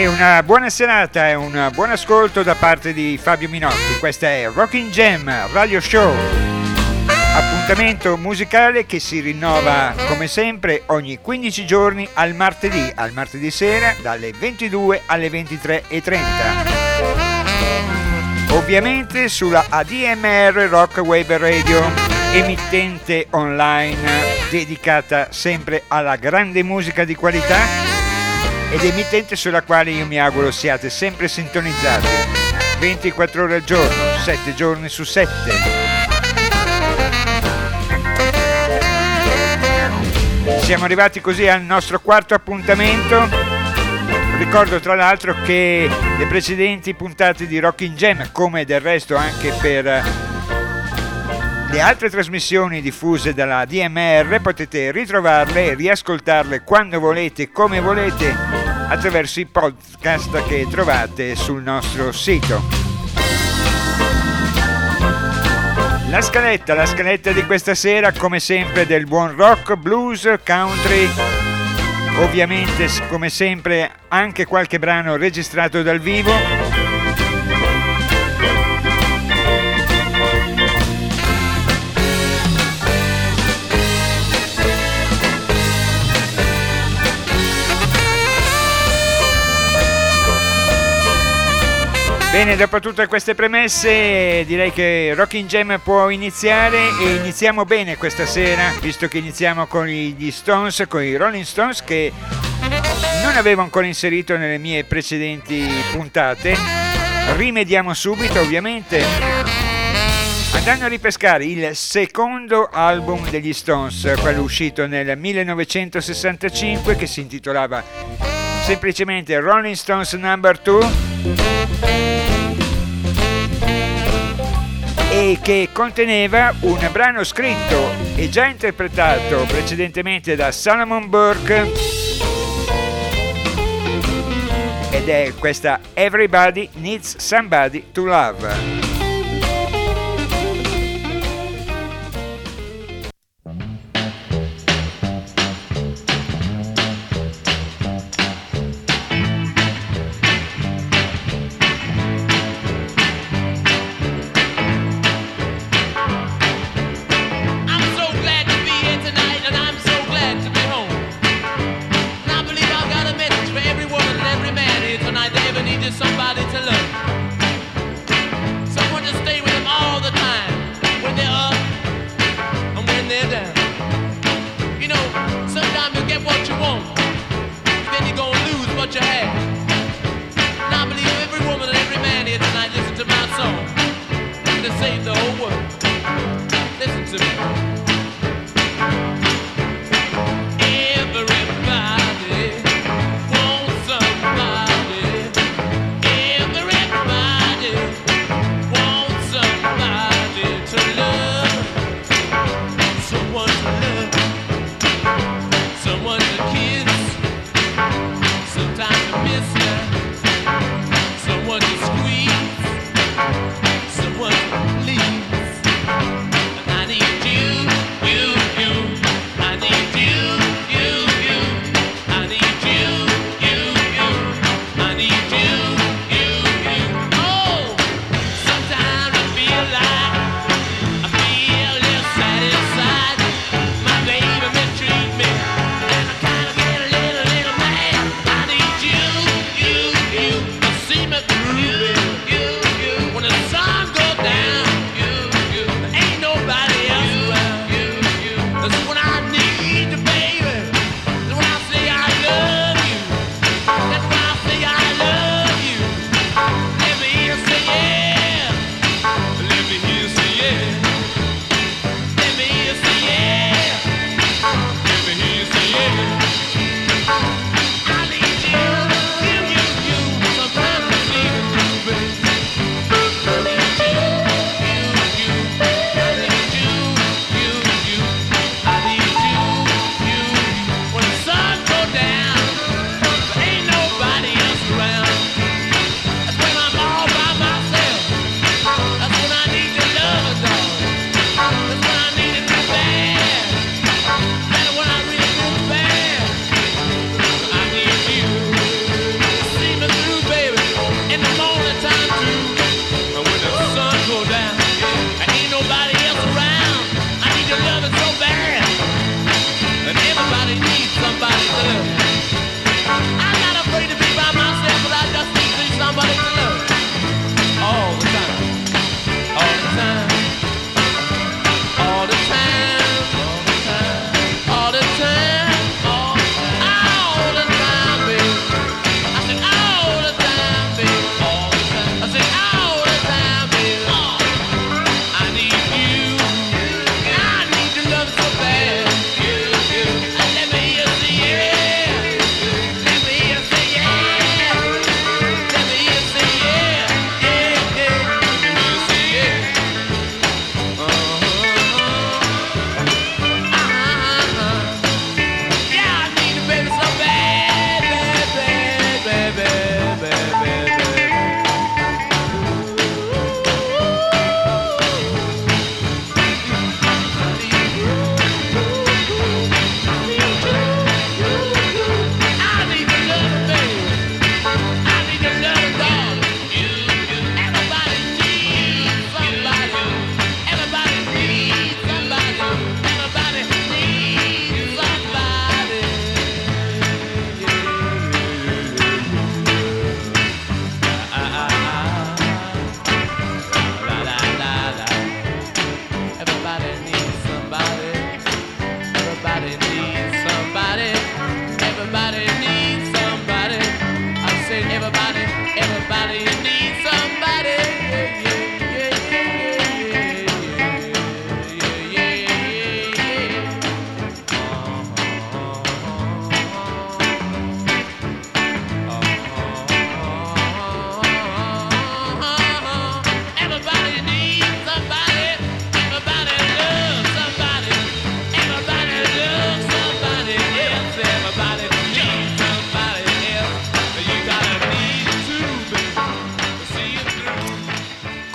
E una buona serata e un buon ascolto da parte di Fabio Minotti. Questa è Rockin' Jam Radio Show, appuntamento musicale che si rinnova come sempre ogni 15 giorni al martedì sera dalle 22 alle 23:30. Ovviamente sulla ADMR Rock Wave Radio, emittente online dedicata sempre alla grande musica di qualità ed emittente sulla quale io mi auguro siate sempre sintonizzati 24 ore al giorno, 7 giorni su 7. Siamo arrivati così al nostro quarto appuntamento. Ricordo tra l'altro che le precedenti puntate di Rockin' Jam, come del resto anche per le altre trasmissioni diffuse dalla DMR, potete ritrovarle e riascoltarle quando volete, come volete, attraverso i podcast che trovate sul nostro sito. La scaletta di questa sera, come sempre, del buon rock, blues, country, ovviamente come sempre anche qualche brano registrato dal vivo. Bene, dopo tutte queste premesse direi che Rockin' Jam può iniziare, e iniziamo bene questa sera, visto che iniziamo con gli Stones, con i Rolling Stones, che non avevo ancora inserito nelle mie precedenti puntate. Rimediamo subito, ovviamente, andando a ripescare il secondo album degli Stones, quello uscito nel 1965, che si intitolava semplicemente Rolling Stones No. 2, e che conteneva un brano scritto e già interpretato precedentemente da Solomon Burke, ed è questa Everybody Needs Somebody to Love. Somebody to love.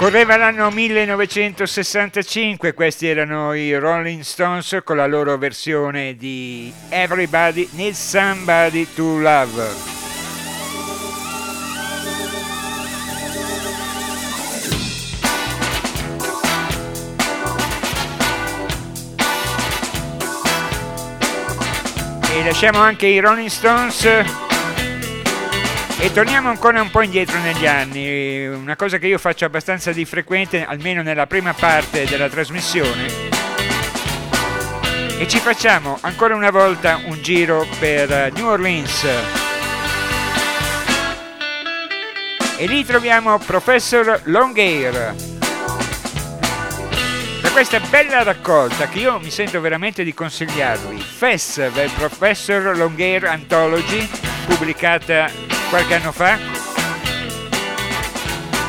Correva l'anno 1965, questi erano i Rolling Stones con la loro versione di Everybody Needs Somebody to Love. E lasciamo anche i Rolling Stones e torniamo ancora un po' indietro negli anni. Una cosa che io faccio abbastanza di frequente, almeno nella prima parte della trasmissione, e ci facciamo ancora una volta un giro per New Orleans, e lì troviamo Professor Longhair. Questa bella raccolta che io mi sento veramente di consigliarvi, Fess: The Professor Longhair Anthology, pubblicata qualche anno fa,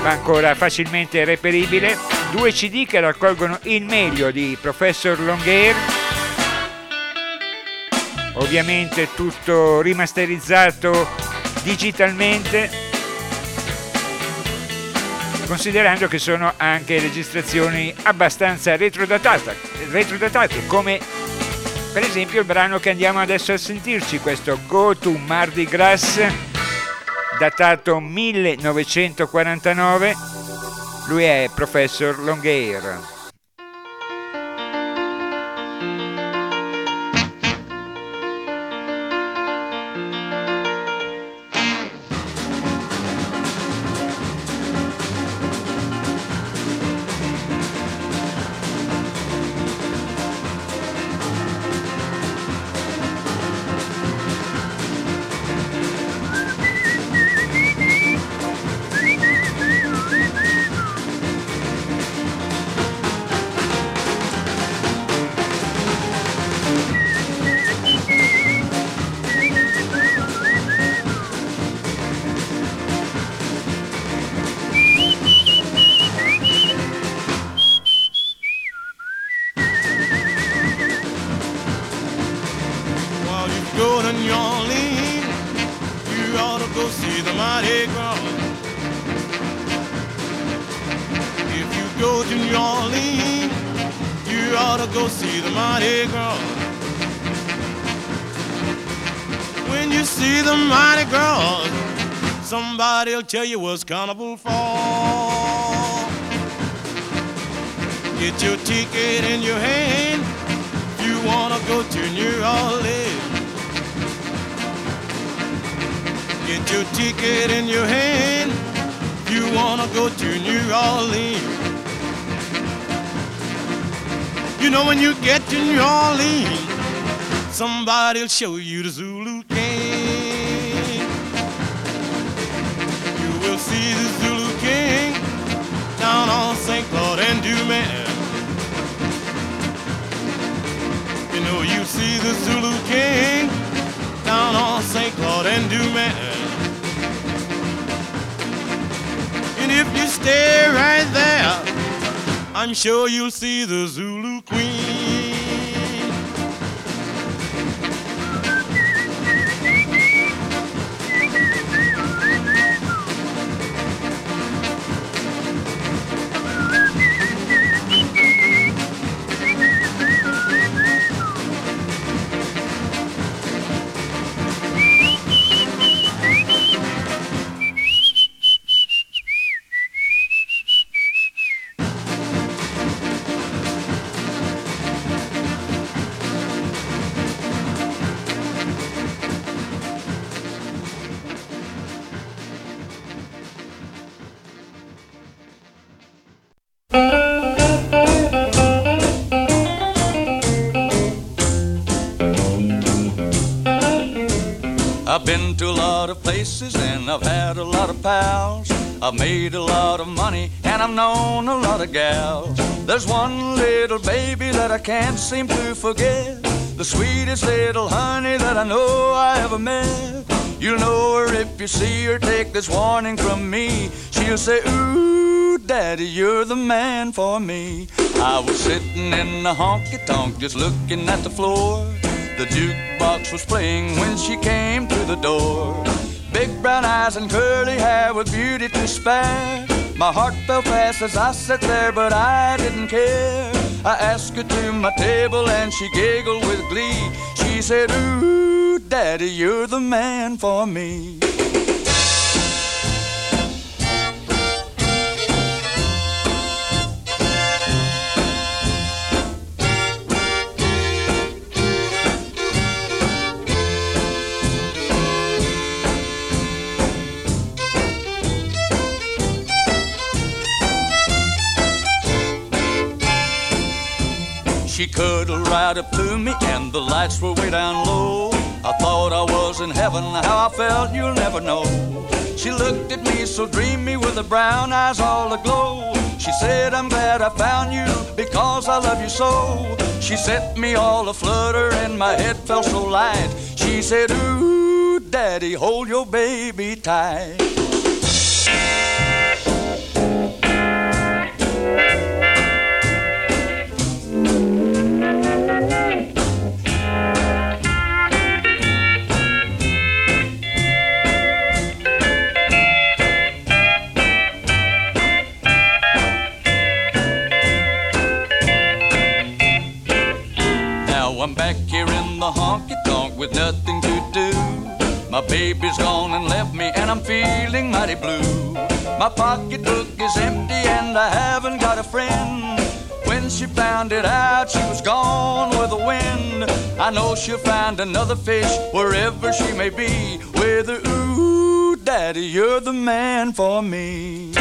ma ancora facilmente reperibile, 2 CD che raccolgono il meglio di Professor Longhair, ovviamente tutto rimasterizzato digitalmente, considerando che sono anche registrazioni abbastanza retrodatate, come per esempio il brano che andiamo adesso a sentirci, questo Go to Mardi Gras, datato 1949, lui è Professor Longhair. Somebody'll tell you what's carnival for. Get your ticket in your hand. You wanna go to New Orleans. Get your ticket in your hand. You wanna go to New Orleans. You know when you get to New Orleans, somebody'll show you the Zulu King. See the Zulu King down on St. Claude and Dumas. You know you see the Zulu King down on St. Claude and Dumas. And if you stay right there, I'm sure you'll see the Zulu Queen. And I've had a lot of pals, I've made a lot of money, and I've known a lot of gals. There's one little baby that I can't seem to forget, the sweetest little honey that I know I ever met. You'll know her if you see her, take this warning from me. She'll say, ooh, daddy, you're the man for me. I was sitting in a honky-tonk just looking at the floor. The jukebox was playing when she came through the door. Big brown eyes and curly hair with beauty to spare. My heart fell fast as I sat there, but I didn't care. I asked her to my table and she giggled with glee. She said, ooh, Daddy, you're the man for me. She cuddled right up to me and the lights were way down low. I thought I was in heaven, how I felt you'll never know. She looked at me so dreamy with her brown eyes all aglow. She said, I'm glad I found you because I love you so. She set me all aflutter and my head felt so light. She said, ooh, Daddy, hold your baby tight. I'm back here in the honky-tonk with nothing to do. My baby's gone and left me and I'm feeling mighty blue. My pocketbook is empty and I haven't got a friend. When she found it out, she was gone with the wind. I know she'll find another fish wherever she may be. With her, ooh, Daddy, you're the man for me.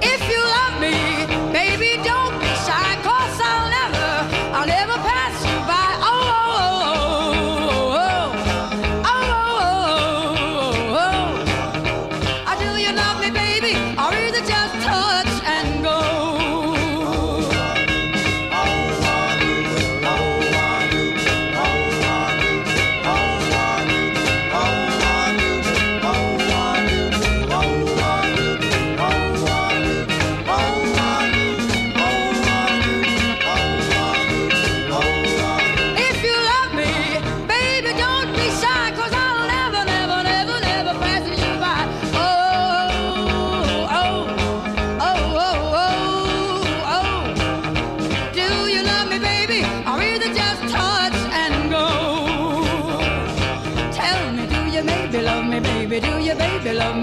If you love me, baby, don't be shy, 'cause I'll never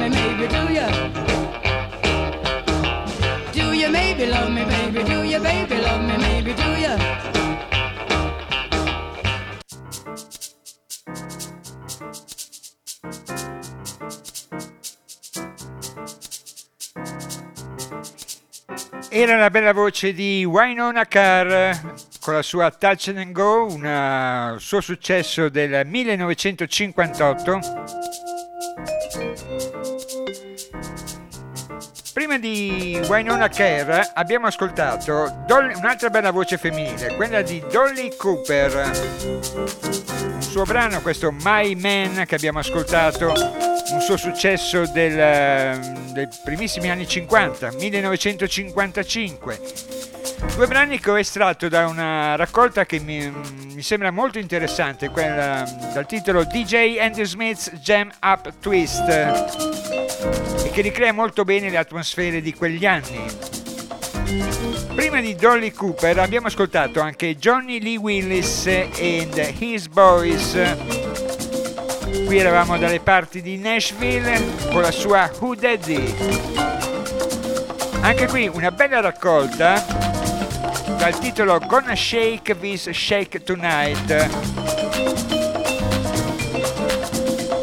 me, baby, do you? Do you maybe love me, baby? Do you, baby, love me, maybe do you? Era la bella voce di Wynona Carr con la sua Touch and Go, un suo successo del 1958. Prima di Wynona Carr abbiamo ascoltato un'altra bella voce femminile, quella di Dolly Cooper. Un suo brano, questo My Man, che abbiamo ascoltato. Un suo successo dei primissimi anni 50, 1955. Due brani che ho estratto da una raccolta che mi sembra molto interessante, quella dal titolo DJ Andy Smith's Jam Up Twist, e che ricrea molto bene le atmosfere di quegli anni. Prima di Dolly Cooper abbiamo ascoltato anche Johnny Lee Willis and His Boys. Qui eravamo dalle parti di Nashville con la sua Who Daddy. Anche qui una bella raccolta dal titolo Gonna Shake This Shake Tonight,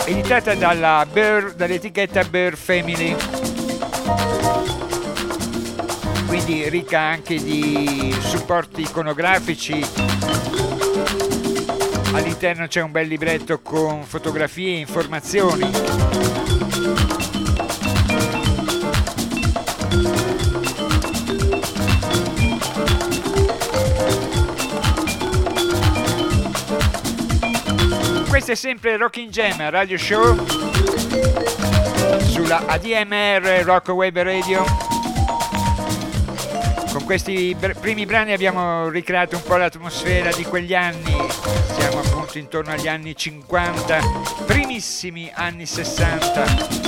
editata dall'etichetta Bear Family, quindi ricca anche di supporti iconografici. All'interno c'è un bel libretto con fotografie e informazioni. Questo è sempre Rockin' Jam Radio Show sulla ADMR Rock Wave Radio. Con questi primi brani abbiamo ricreato un po' l'atmosfera di quegli anni, siamo appunto intorno agli anni 50, primissimi anni 60.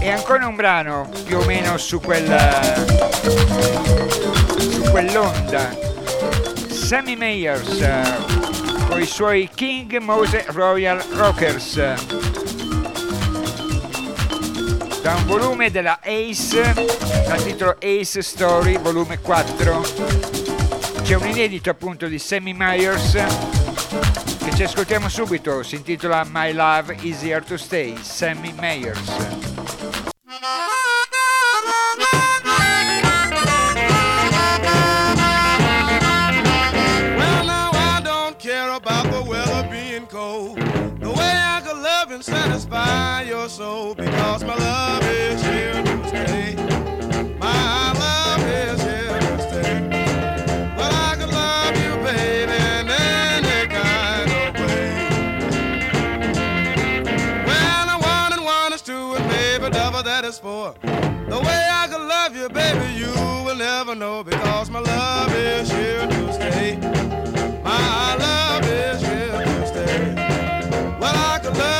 E ancora un brano più o meno su quell'onda. Sammy Myers con i suoi King Moses Royal Rockers, da un volume della Ace dal titolo Ace Story volume 4. C'è un inedito appunto di Sammy Myers che ci ascoltiamo subito, si intitola My Love Is Here to Stay, Sammy Myers. Satisfy your soul because my love is here to stay. My love is here to stay. Well, I could love you, baby, in any kind of way. Well, I one and one is two, and baby, double that is four. The way I could love you, baby, you will never know because my love is here to stay. My love is here to stay. Well, I could love you.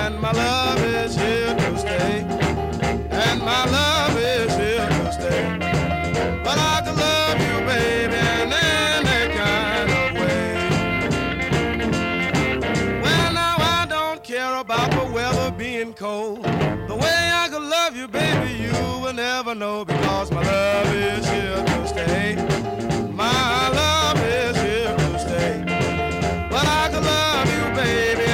And my love is here to stay. And my love is here to stay. But I can love you, baby, in any kind of way. Well, now I don't care about the weather being cold. The way I can love you, baby, you will never know because my love is here to stay. My love is here to stay. But I can love you, baby.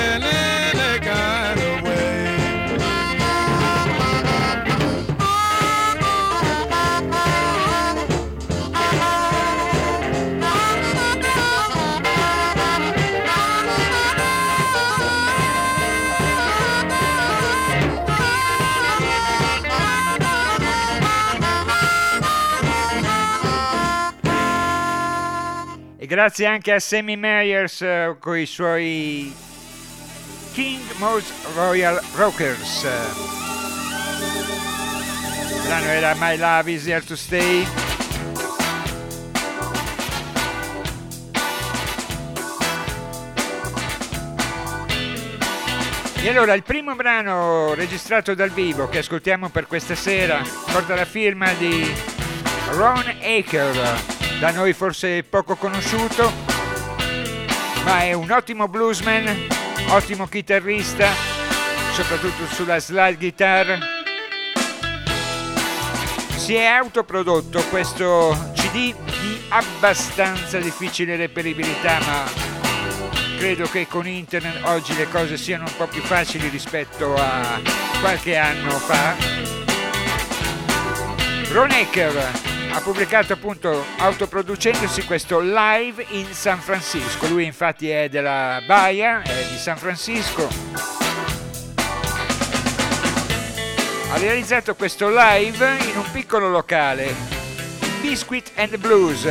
Grazie anche a Sammy Myers con i suoi King Moses Royal Rockers. Il brano era My Love Is Here To Stay. E allora il primo brano registrato dal vivo che ascoltiamo per questa sera porta la firma di Ron Akers, da noi forse poco conosciuto, ma è un ottimo bluesman, ottimo chitarrista, soprattutto sulla slide guitar. Si è autoprodotto questo CD di abbastanza difficile reperibilità, ma credo che con internet oggi le cose siano un po' più facili rispetto a qualche anno fa. Ron Akers ha pubblicato appunto, autoproducendosi, questo Live in San Francisco. Lui infatti è della Baia, è di San Francisco. Ha realizzato questo live in un piccolo locale, Biscuit and Blues.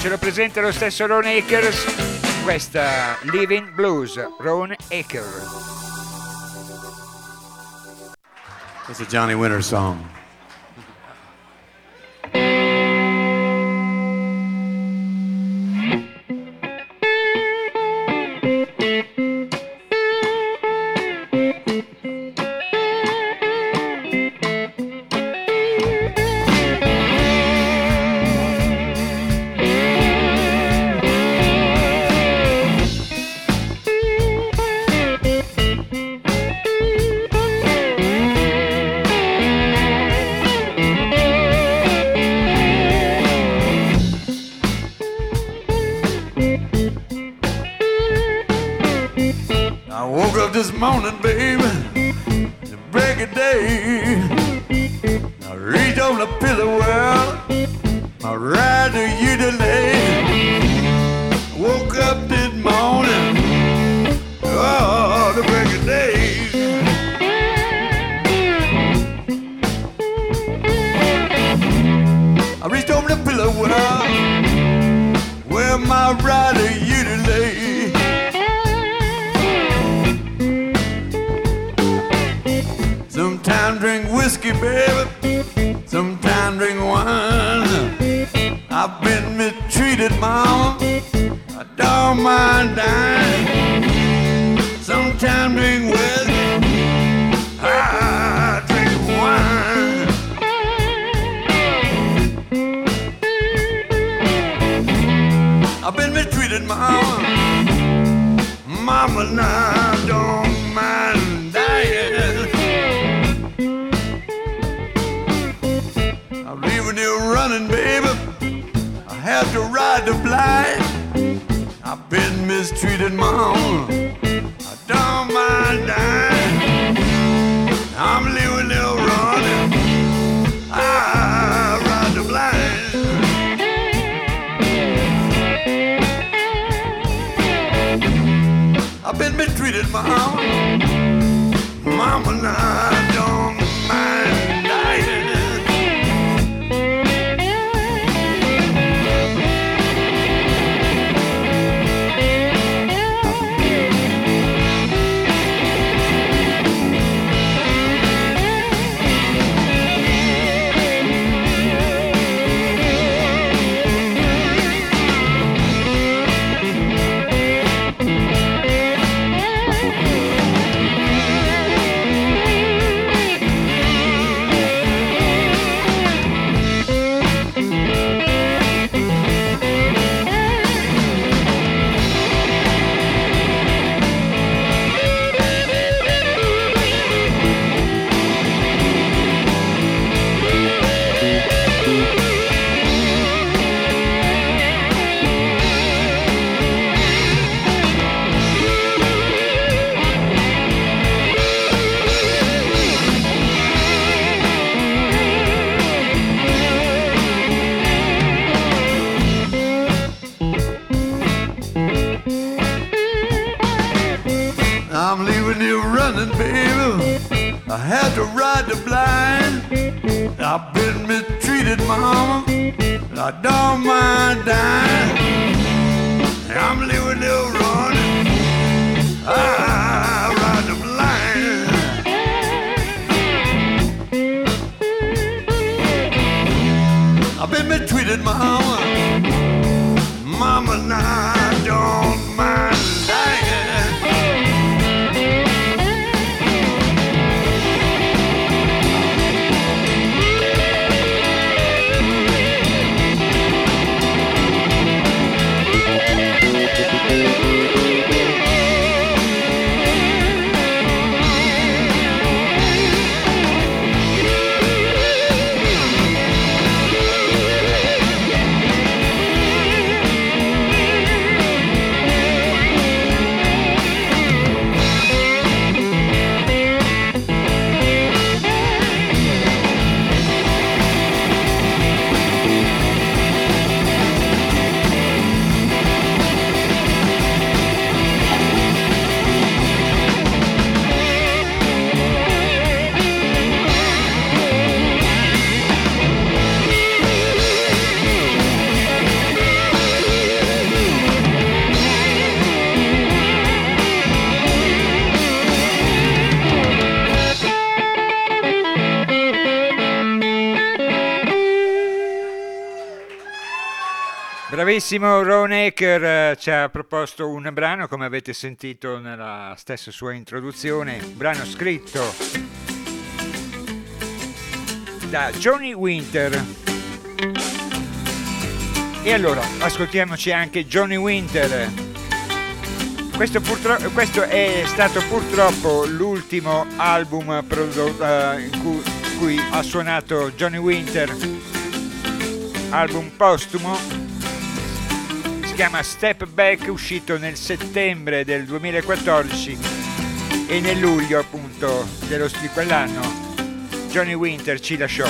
Ce lo presenta lo stesso Ron Akers, questa Living Blues, Ron Akers. It's a Johnny Winter song. I've been it, mama. I don't mind dying. I'm living the run. I ride the blind. I've been mistreated, mama. Mama, now I don't mind dying. Bravissimo, Ron Akers ci ha proposto un brano, come avete sentito nella stessa sua introduzione, un brano scritto da Johnny Winter. E allora, ascoltiamoci anche Johnny Winter. Questo è stato purtroppo l'ultimo album in cui ha suonato Johnny Winter, album postumo. Si chiama Step Back, uscito nel settembre del 2014 e nel luglio appunto di quell'anno Johnny Winter ci lasciò.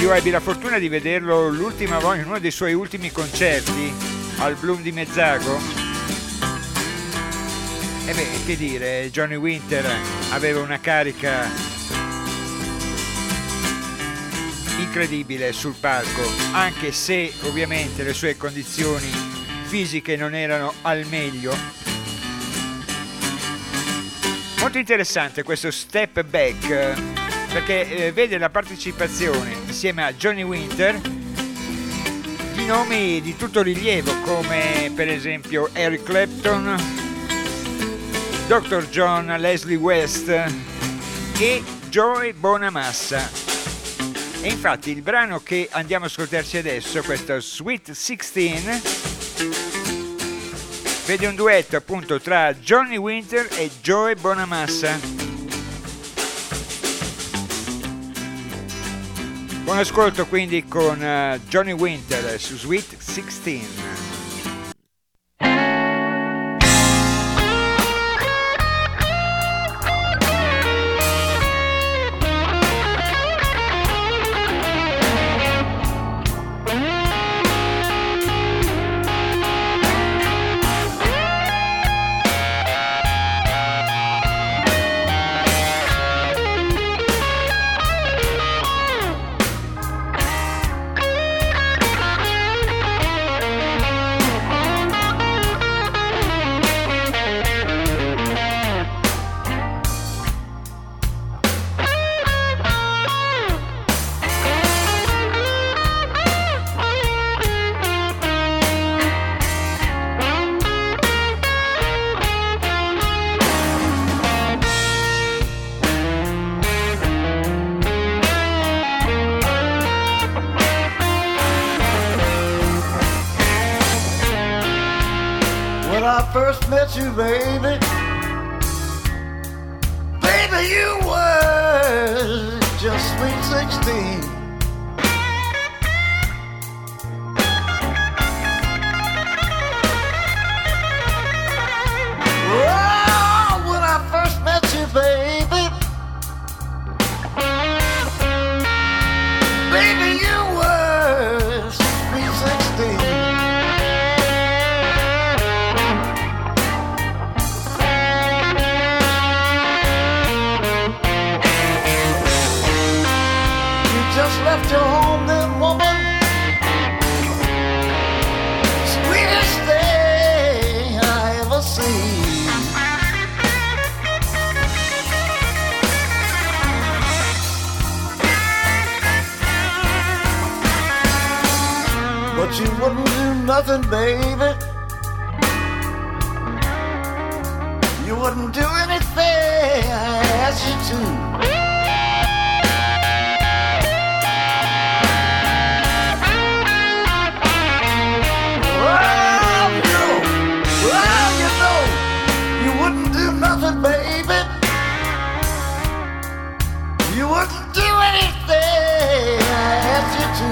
Io ebbi la fortuna di vederlo l'ultima volta in uno dei suoi ultimi concerti al Bloom di Mezzago. E beh, che dire, Johnny Winter aveva una carica incredibile sul palco, anche se ovviamente le sue condizioni fisiche non erano al meglio. Molto interessante questo Step Back, perché vede la partecipazione insieme a Johnny Winter di nomi di tutto rilievo, come per esempio Eric Clapton, Dr. John, Leslie West e Joe Bonamassa. E infatti il brano che andiamo a ascoltarci adesso, questo Sweet 16, vede un duetto appunto tra Johnny Winter e Joe Bonamassa. Buon ascolto quindi con Johnny Winter su Sweet 16. You, baby, baby, you were just sweet 16. Oh, when I first met you, baby, baby, you were sweet 16. but you wouldn't do nothing, baby. You wouldn't do anything I asked you to. Well, you know, you wouldn't do nothing, baby. You wouldn't do anything I asked you to.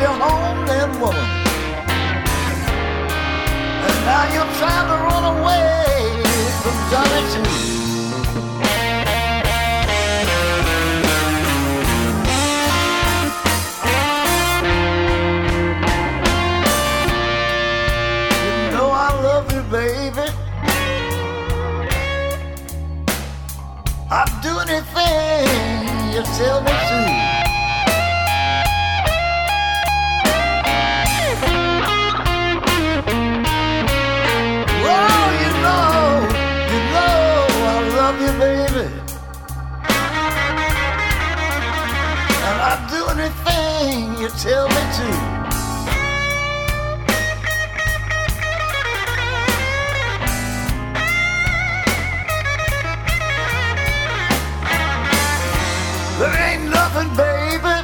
Your homeland woman, and now you're trying to run away from Johnny too. You know I love you, baby. I'd do anything you tell me to. Anything you tell me to. There ain't nothing, baby.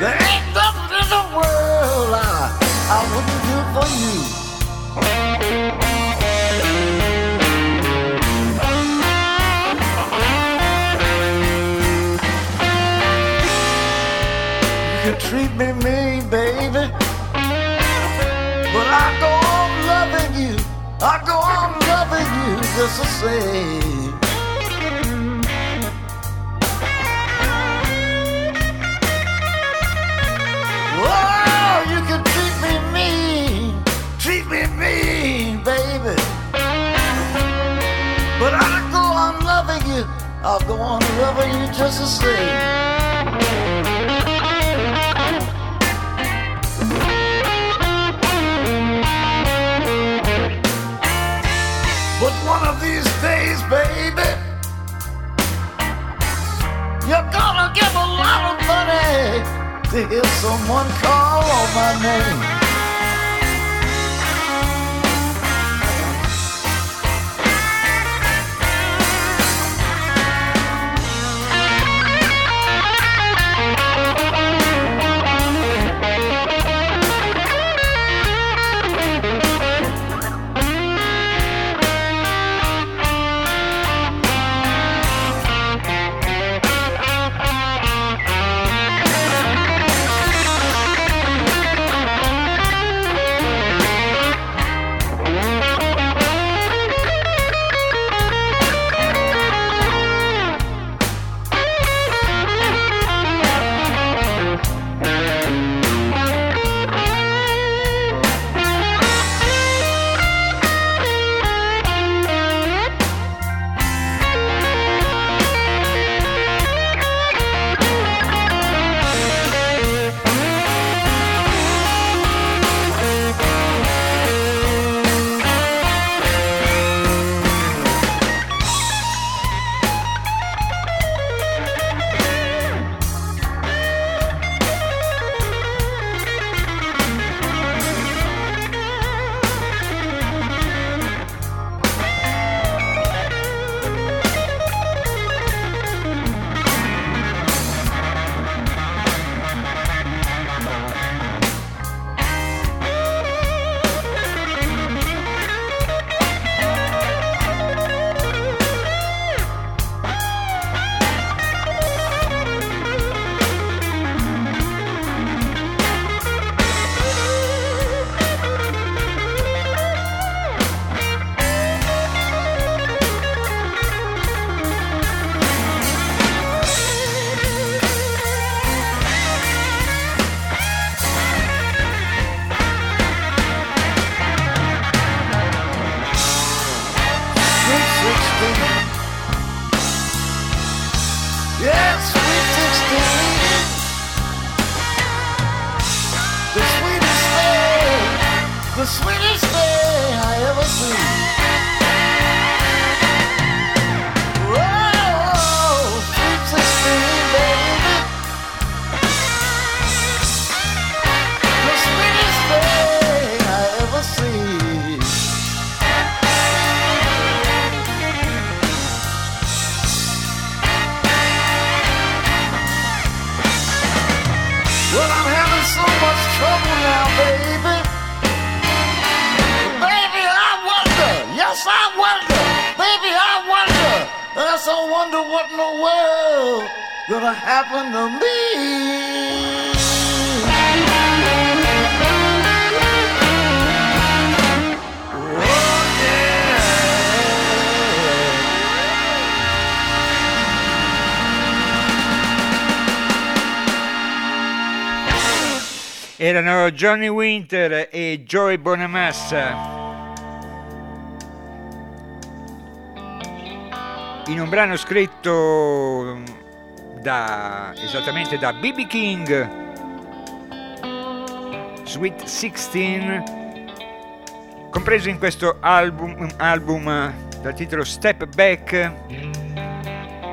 There ain't nothing in the world I wouldn't do for you. Treat me mean, baby, but I go on loving you. I go on loving you just the same. Oh, you can treat me mean, baby, but I go on loving you. I'll go on loving you just the same. One of these days, baby, you're gonna give a lot of money to hear someone call on my name. the sweetest thing I ever seen. Oh, keeps us singing, baby. The sweetest thing I ever seen. Well, I'm having so much trouble now, baby. Yes, I wonder, baby, I wonder. And I so wonder what in the world gonna happen to me. Oh, yeah. Erano Johnny Winter e Joe Bonamassa, in un brano scritto esattamente da B.B. King, Sweet 16, compreso in questo album dal titolo Step Back,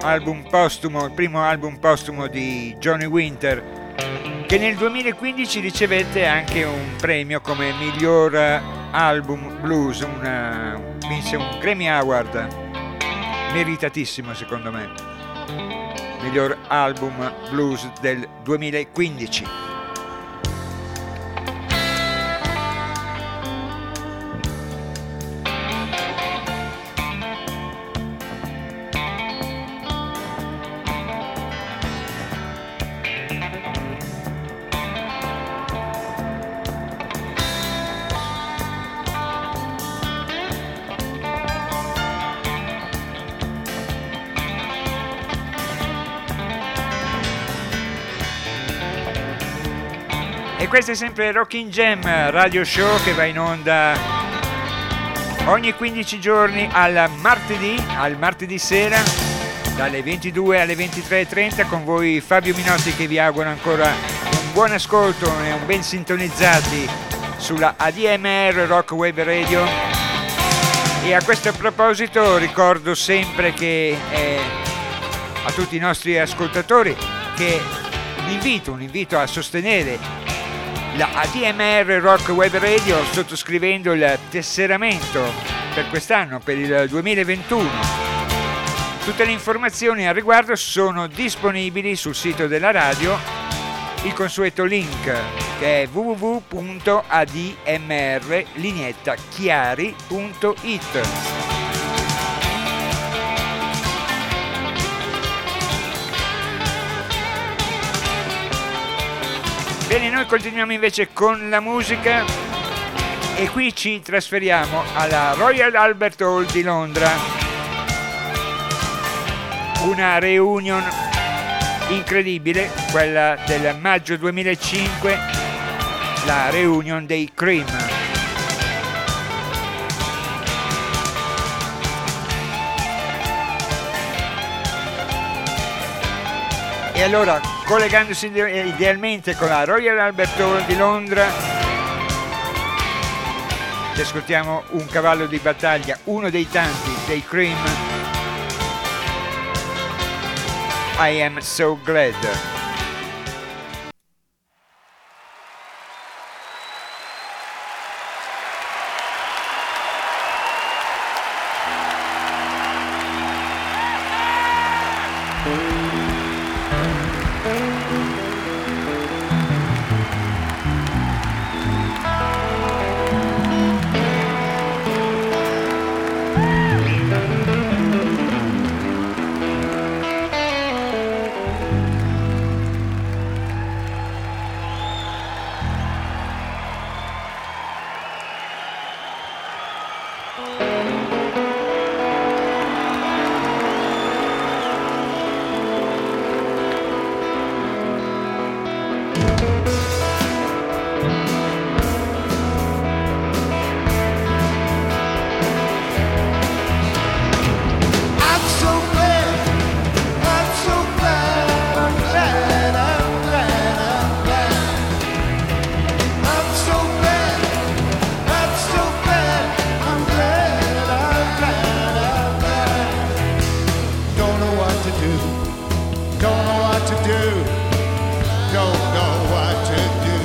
album postumo, il primo album postumo di Johnny Winter, che nel 2015 ricevette anche un premio come miglior album blues, vinse un Grammy Award. Meritatissimo, secondo me, miglior album blues del 2015. Questo è sempre Rockin' Jam Radio Show, che va in onda ogni 15 giorni al martedì sera dalle 22 alle 23:30, con voi Fabio Minotti, che vi auguro ancora un buon ascolto e un ben sintonizzati sulla ADMR Rock Wave Radio. E a questo proposito ricordo sempre che a tutti i nostri ascoltatori che un invito a sostenere la ADMR Rock Web Radio sottoscrivendo il tesseramento per quest'anno, per il 2021. Tutte le informazioni al riguardo sono disponibili sul sito della radio, il consueto link che è www.admrliniettachiari.it. Bene, noi continuiamo invece con la musica e qui ci trasferiamo alla Royal Albert Hall di Londra. Una reunion incredibile, quella del maggio 2005, la reunion dei Cream. E allora, collegandosi idealmente con la Royal Albert Hall di Londra, ci ascoltiamo un cavallo di battaglia, uno dei tanti, dei Cream, I Am So Glad. Don't know what to do. Don't know what to do.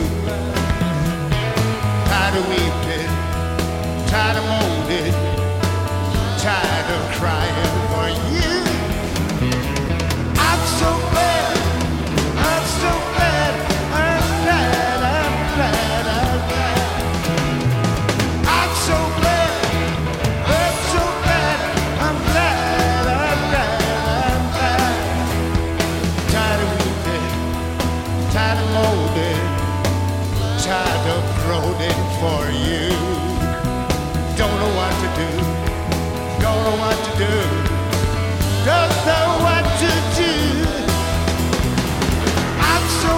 Tired of weeping. Tired of moaning. Tired of crying for you. I'm so glad. I'm so glad. I'm glad. I'm glad. I'm glad. I'm so glad. I'm so glad. I'm glad. I'm glad. I'm glad. Tired of weeping. Tired of moaning. Tired of groaning for you. Don't know what to do. Don't know what to do. Don't know what to do. I'm so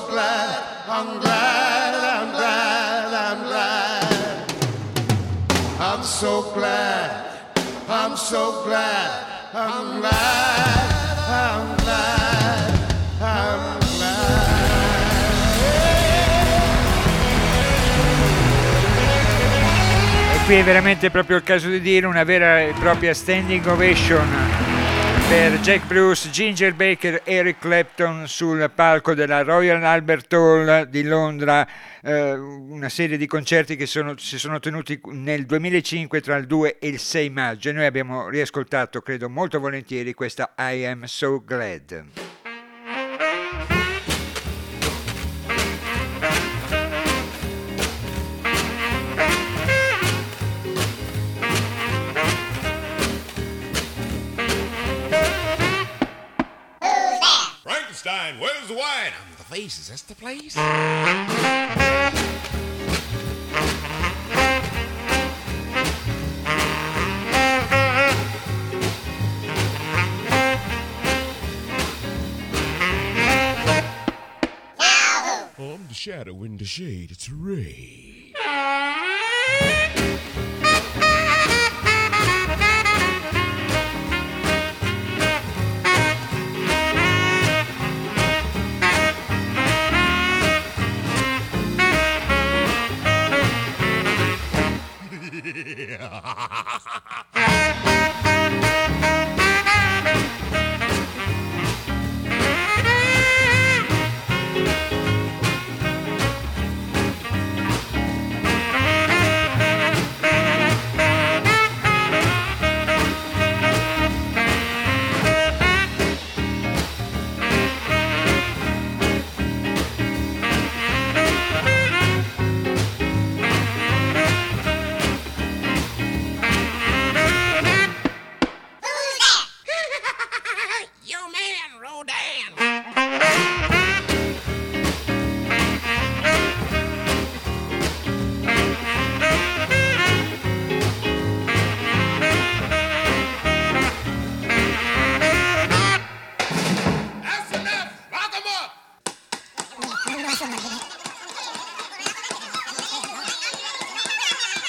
glad. I'm so glad. I'm glad. I'm glad. I'm glad. I'm so glad. I'm so glad. I'm glad. I'm glad. I'm glad. Qui è veramente proprio il caso di dire una vera e propria standing ovation per Jack Bruce, Ginger Baker, Eric Clapton sul palco della Royal Albert Hall di Londra, una serie di concerti che si sono tenuti nel 2005 tra il 2 e il 6 maggio e noi abbiamo riascoltato, credo molto volentieri, questa I Am So Glad. Where's the wine? I'm the face, is this the place? Well, I'm the shadow in the shade, it's Ray.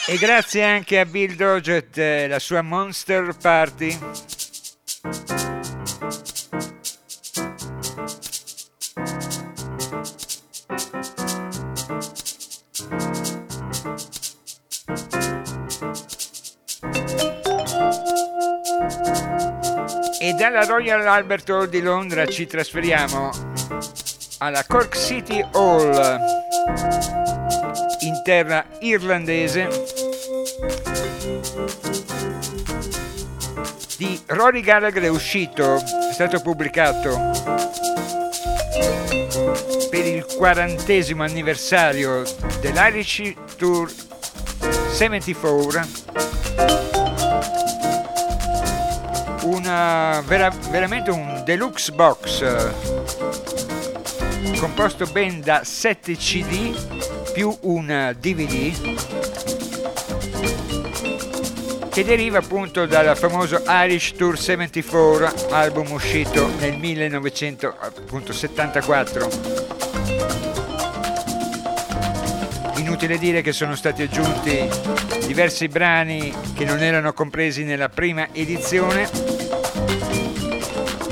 E grazie anche a Bill Doggett e la sua Monster Party. E dalla Royal Albert Hall di Londra ci trasferiamo alla Cork City Hall in terra irlandese di Rory Gallagher. È uscito, è stato pubblicato per il 40° anniversario dell'Irish Tour 74, veramente un deluxe box composto ben da 7 CD più un DVD che deriva appunto dal famoso Irish Tour 74, album uscito nel 1974. Inutile dire che sono stati aggiunti diversi brani che non erano compresi nella prima edizione,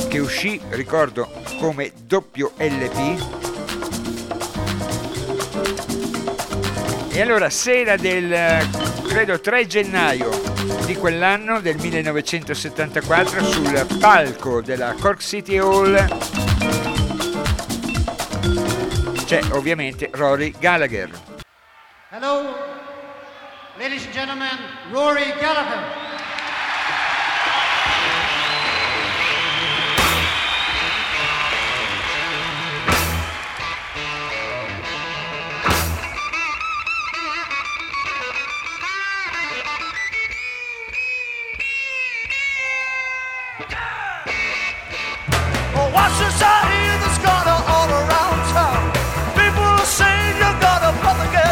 che uscì, ricordo, come doppio LP. E allora, sera del, credo, 3 gennaio di quell'anno, del 1974, sul palco della Cork City Hall c'è ovviamente Rory Gallagher. Hello, ladies and gentlemen, Rory Gallagher.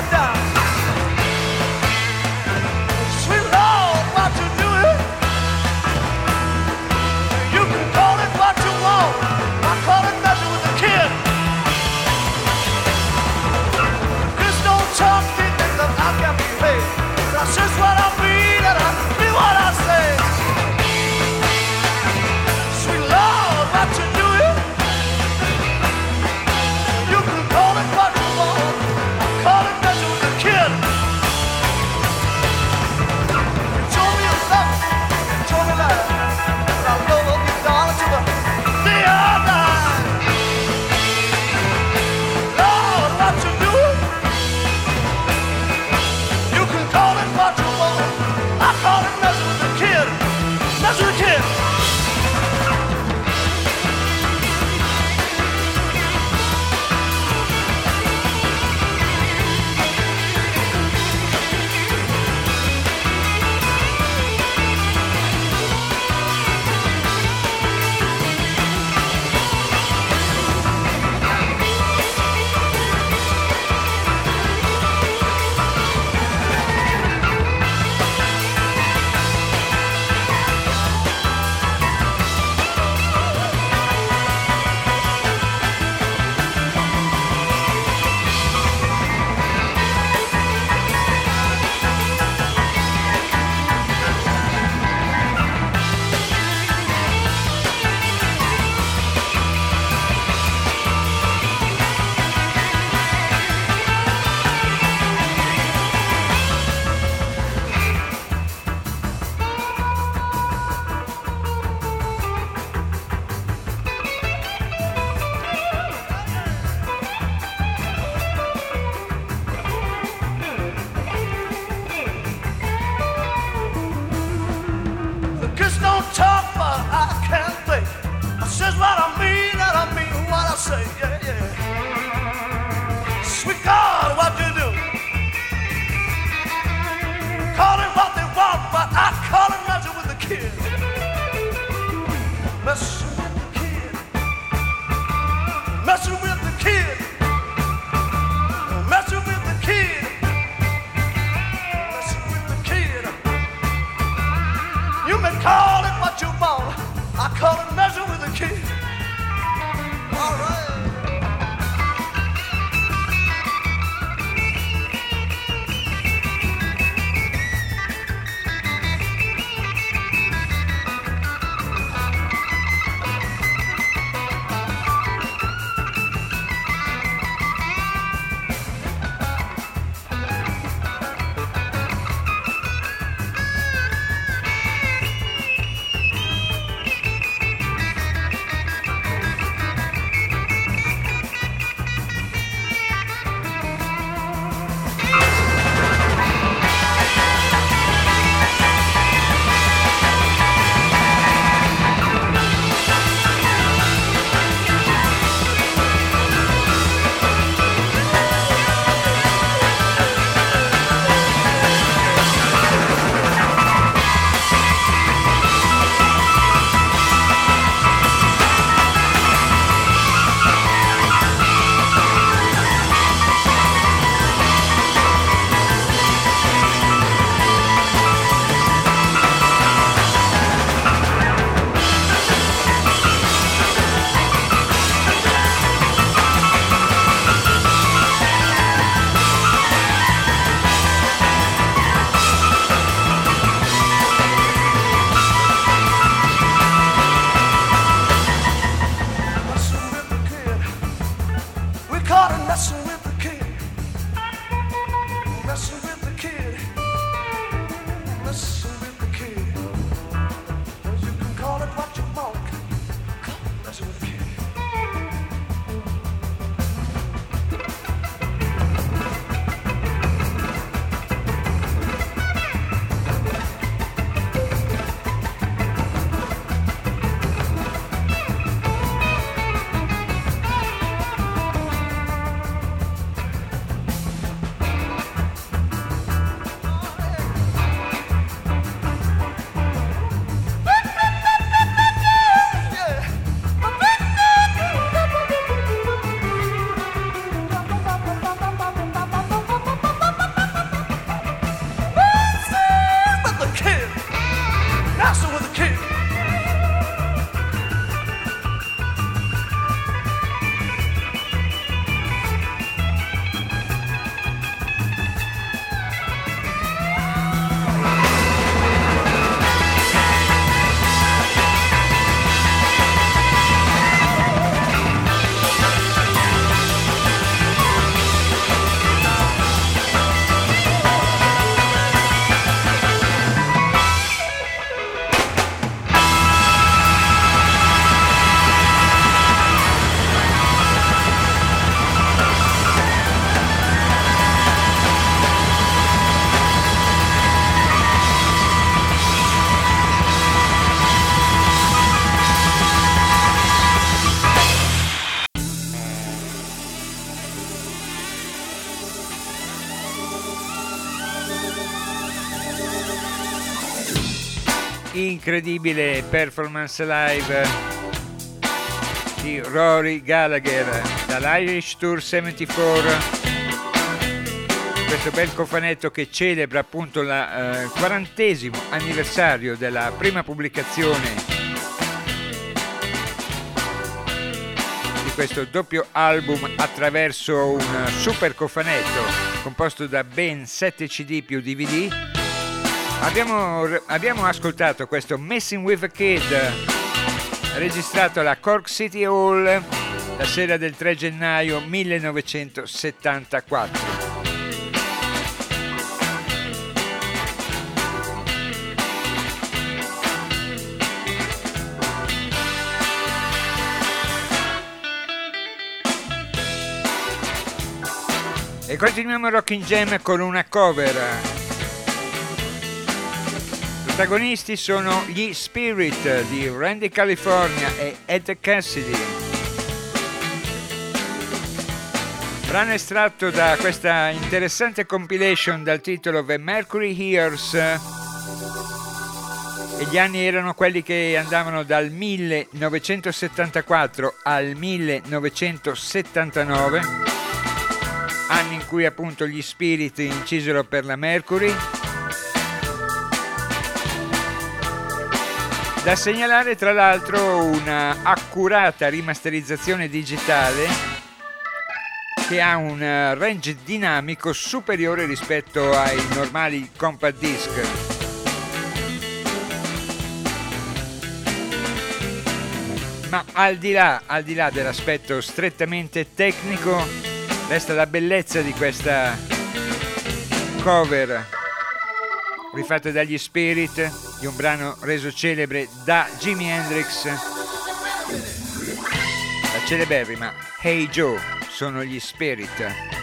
Down. Sweet Lord, why do say, yeah, yeah. Sweet God, what you do? Call it what they want, but I call it nothing with the kid. Messing with the kid. Messing with the kid. Messing with the kid. Messing with the kid. You may call it what you want. I call it messing with the kid. All right. Incredibile performance live di Rory Gallagher dall'Irish Tour 74, questo bel cofanetto che celebra appunto il 40° anniversario della prima pubblicazione di questo doppio album attraverso un super cofanetto composto da ben 7 CD più DVD. Abbiamo ascoltato questo Messing with a Kid, registrato alla Cork City Hall la sera del 3 gennaio 1974. E continuiamo Rockin' Jam con una cover. I protagonisti sono gli Spirit di Randy California e Ed Cassidy. Brano estratto da questa interessante compilation dal titolo The Mercury Years, e gli anni erano quelli che andavano dal 1974 al 1979, anni in cui appunto gli Spirit incisero per la Mercury. Da segnalare tra l'altro una accurata rimasterizzazione digitale che ha un range dinamico superiore rispetto ai normali compact disc. Ma al di là dell'aspetto strettamente tecnico, resta la bellezza di questa cover rifatta dagli Spirit di un brano reso celebre da Jimi Hendrix, la celeberrima Hey Joe. Sono gli Spirit.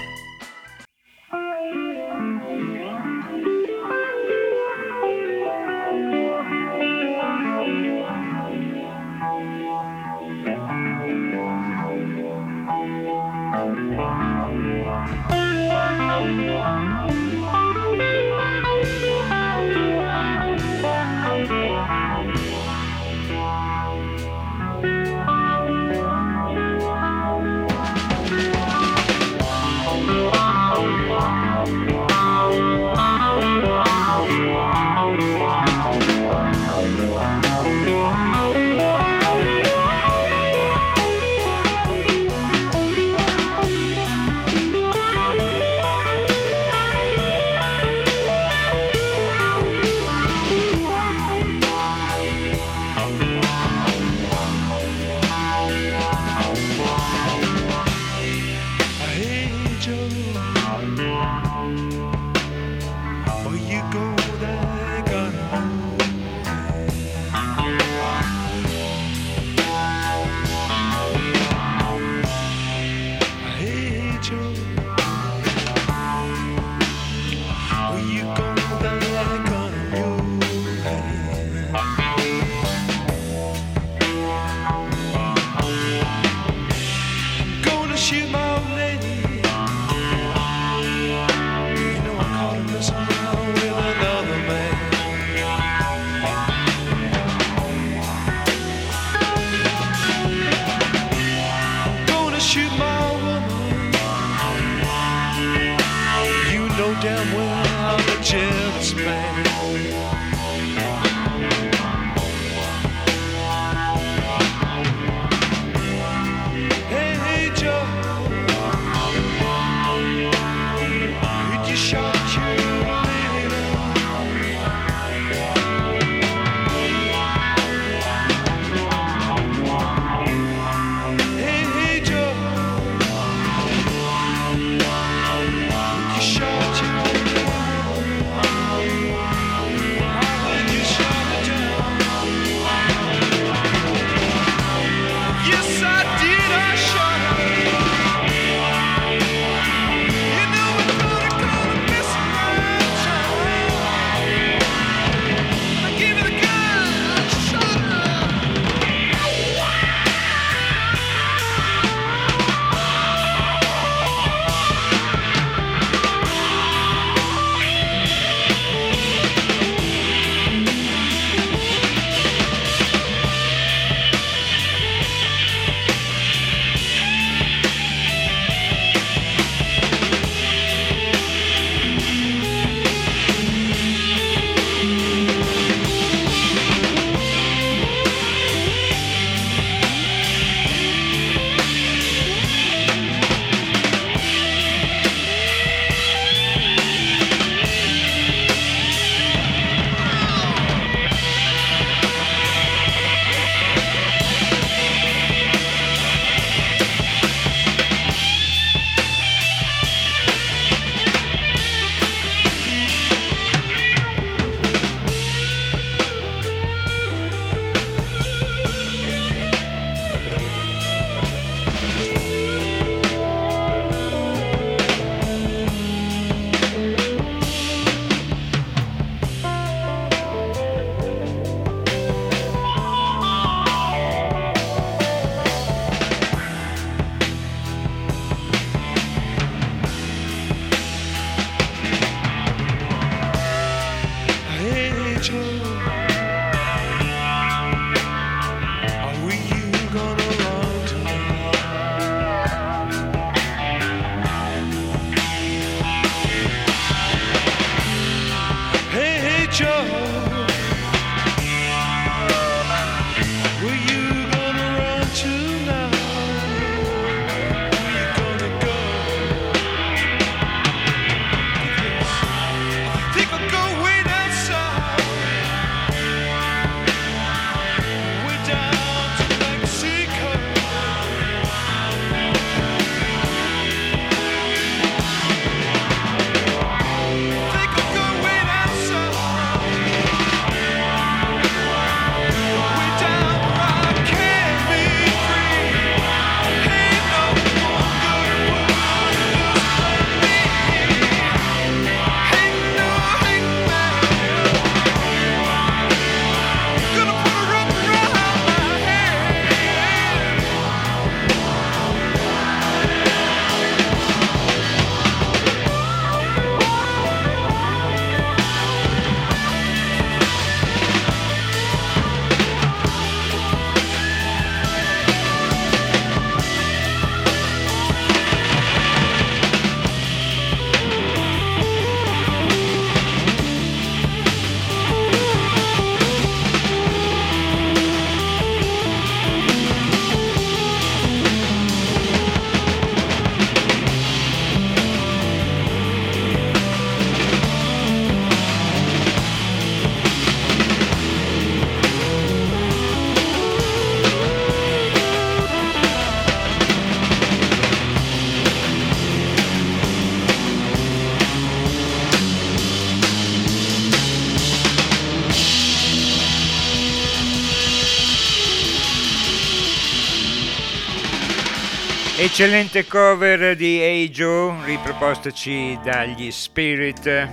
Eccellente cover di Hey Joe, ripropostaci dagli Spirit.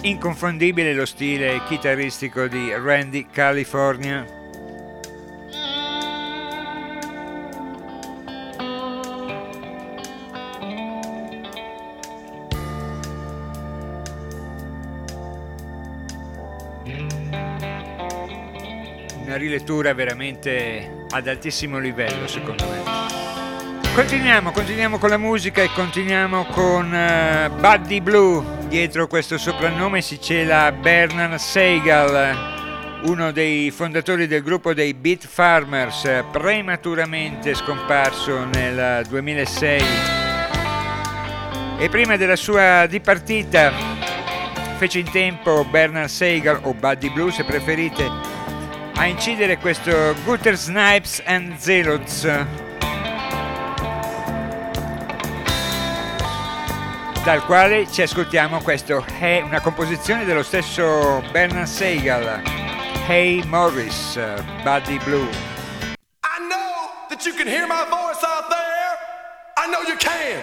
Inconfondibile lo stile chitarristico di Randy California. Una rilettura veramente ad altissimo livello, secondo me. Continuiamo con la musica e continuiamo con Buddy Blue. Dietro questo soprannome si cela Bernard Seigal, uno dei fondatori del gruppo dei Beat Farmers, prematuramente scomparso nel 2006. E prima della sua dipartita fece in tempo Bernard Seigal, o Buddy Blue se preferite, a incidere questo Gutter Snipes and Zelots, dal quale ci ascoltiamo questo è una composizione dello stesso Bernard Seigal, Hey Morris, Buddy Blue. I know that you can hear my voice out there. I know you can.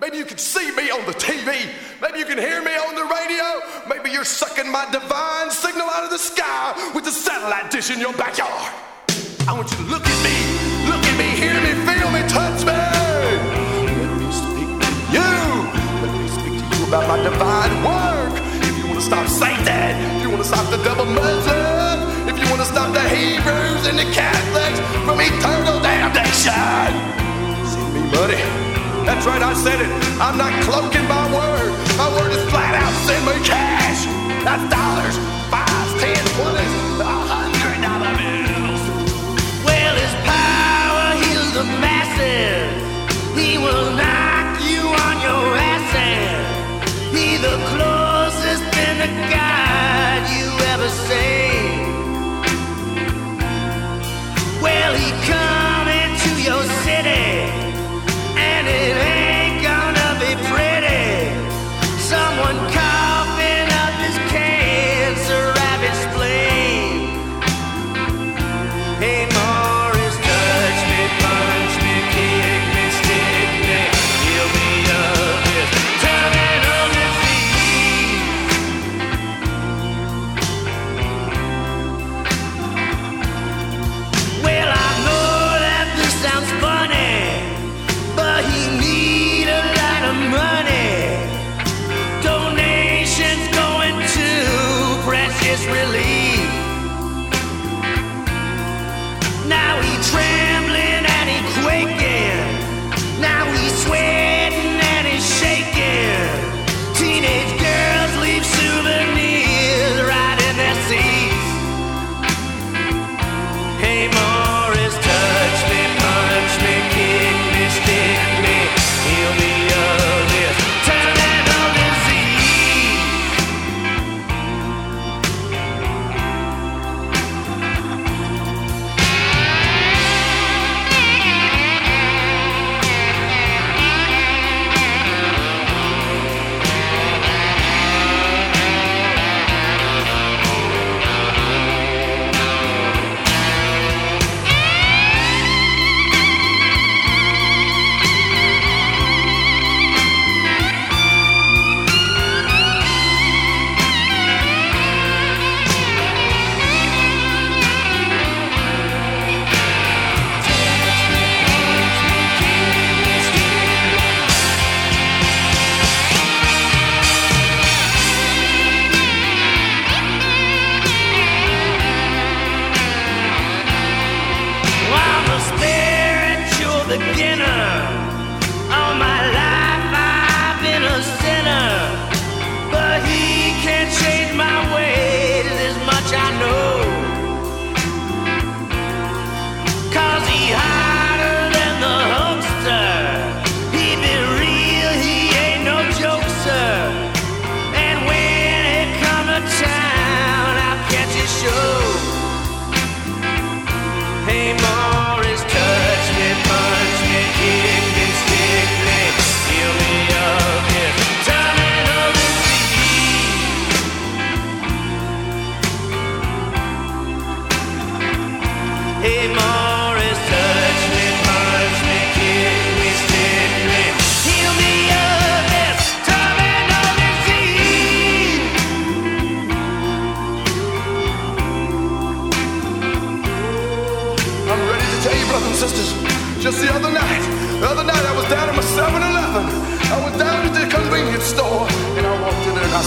Maybe you can see me on the TV. Maybe you can hear me on the radio. Maybe you're sucking my divine signal out of the sky with a satellite dish in your backyard. I want you to look at me, hear me, feel me, touch me. About my divine work. If you want to stop Satan, if you want to stop the double Muslim, if you want to stop the Hebrews and the Catholics from eternal damnation, send me money. That's right, I said it. I'm not cloaking my word. My word is flat out. Send me cash. That's dollars, fives, tens, twenties, $100 bills. Well, his power heals the masses. He will knock you on your asses. Be the closest thing to God you ever seen. Well, he come into your city, and it ain't gonna be pretty. Someone coughing up his cancer rabbit spleen. Hey, Morris, touch me, punch me, kick me, stick me, heal me up this turning. Money, donate.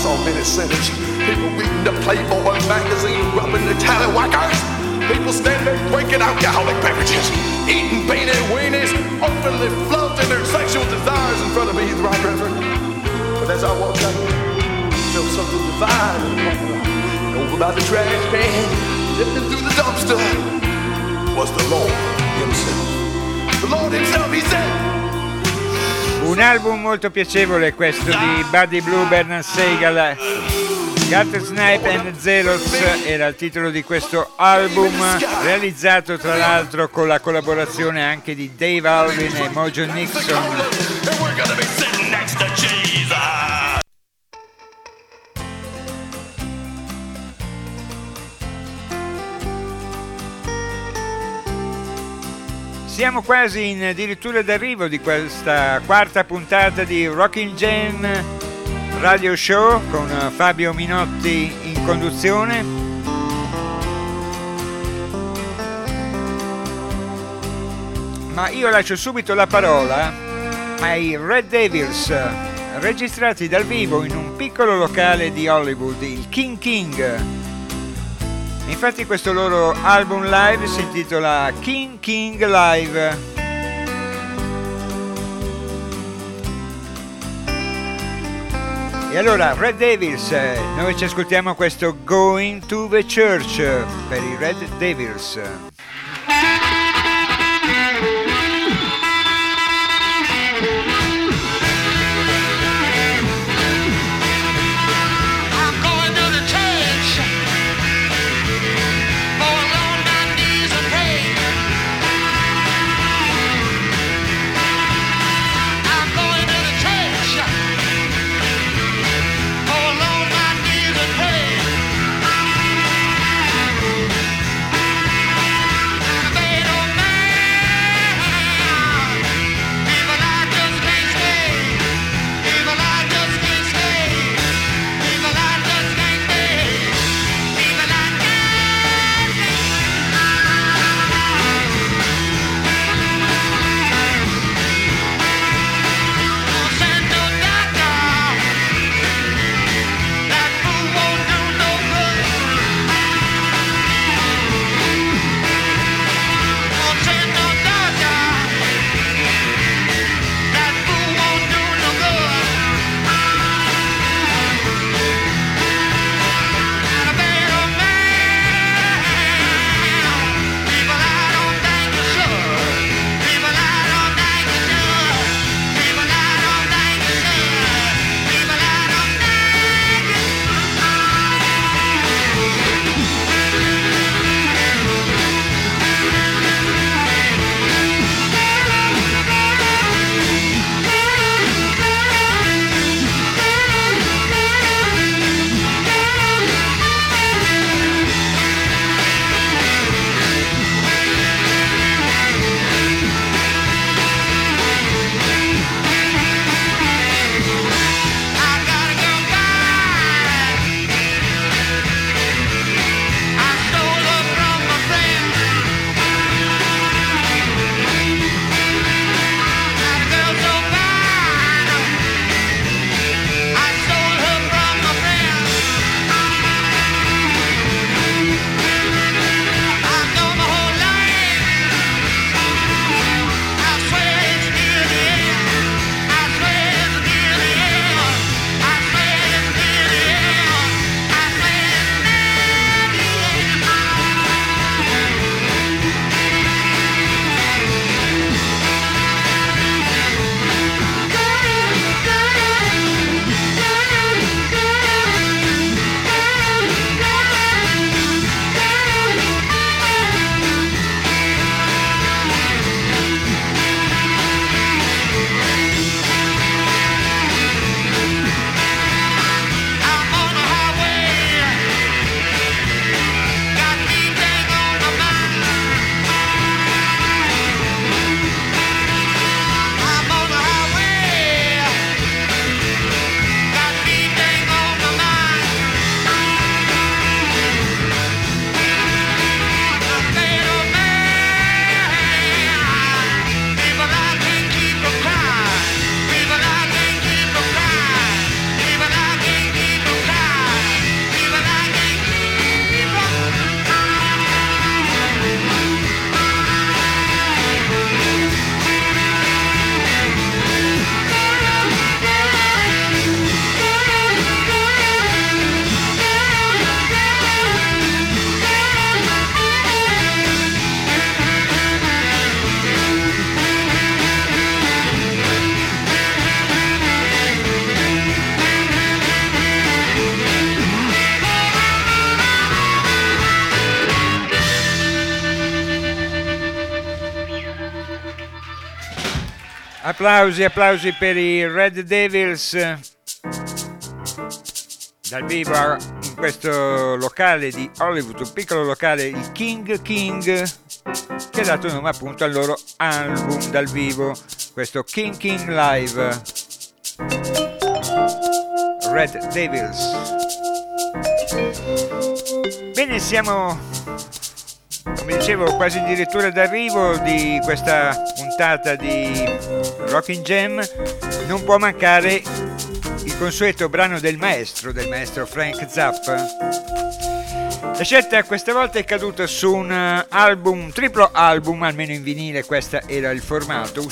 saw many sinners, people reading the Playboy magazine, rubbing the tallywhackers, people standing drinking alcoholic beverages, eating beanie weenies, openly flaunting their sexual desires in front of me, right, Reverend? But as I walked out, there was something divine in the parking lot. Over by the trash can, dipping through the dumpster, was the Lord himself. The Lord himself, he said. Un album molto piacevole questo di Buddy Blue, Bernard Seigal. Gutter Snipes and Zelots era il titolo di questo album, realizzato tra l'altro con la collaborazione anche di Dave Alvin e Mojo Nixon. Siamo quasi in dirittura d'arrivo di questa quarta puntata di Rockin' Jam Radio Show con Fabio Minotti in conduzione. Ma io lascio subito la parola ai Red Devils, registrati dal vivo in un piccolo locale di Hollywood, il King King. Infatti questo loro album live si intitola King King Live. E allora, Red Devils, noi ci ascoltiamo questo Going to the Church per i Red Devils. Applausi, applausi per i Red Devils dal vivo in questo locale di Hollywood, un piccolo locale, il King King, che ha dato nome appunto al loro album dal vivo, questo King King Live. Red Devils. Bene, siamo, come dicevo, quasi addirittura d'arrivo di questa puntata di Rockin' Jam. Non può mancare il consueto brano del maestro Frank Zappa. La scelta questa volta è caduta su un album, triplo album, almeno in vinile, questo era il formato,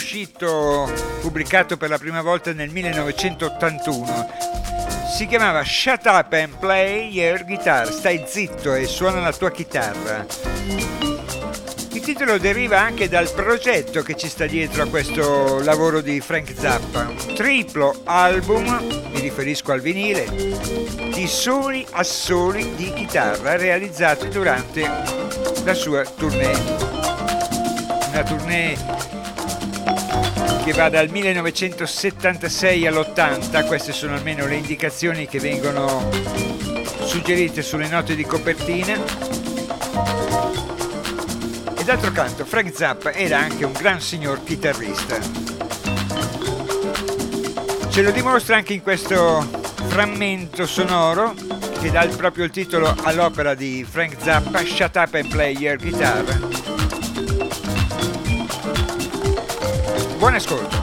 pubblicato per la prima volta nel 1981. Si chiamava Shut Up and Play Your Guitar, stai zitto e suona la tua chitarra. Il titolo deriva anche dal progetto che ci sta dietro a questo lavoro di Frank Zappa, un triplo album, mi riferisco al vinile, di soli assoli di chitarra realizzati durante la sua tournée. Una tournée che va dal 1976 all'80, queste sono almeno le indicazioni che vengono suggerite sulle note di copertina. E d'altro canto Frank Zappa era anche un gran signor chitarrista. Ce lo dimostra anche in questo frammento sonoro che dà proprio il titolo all'opera di Frank Zappa, Shut Up and Play Your Guitar. Buon ascolto.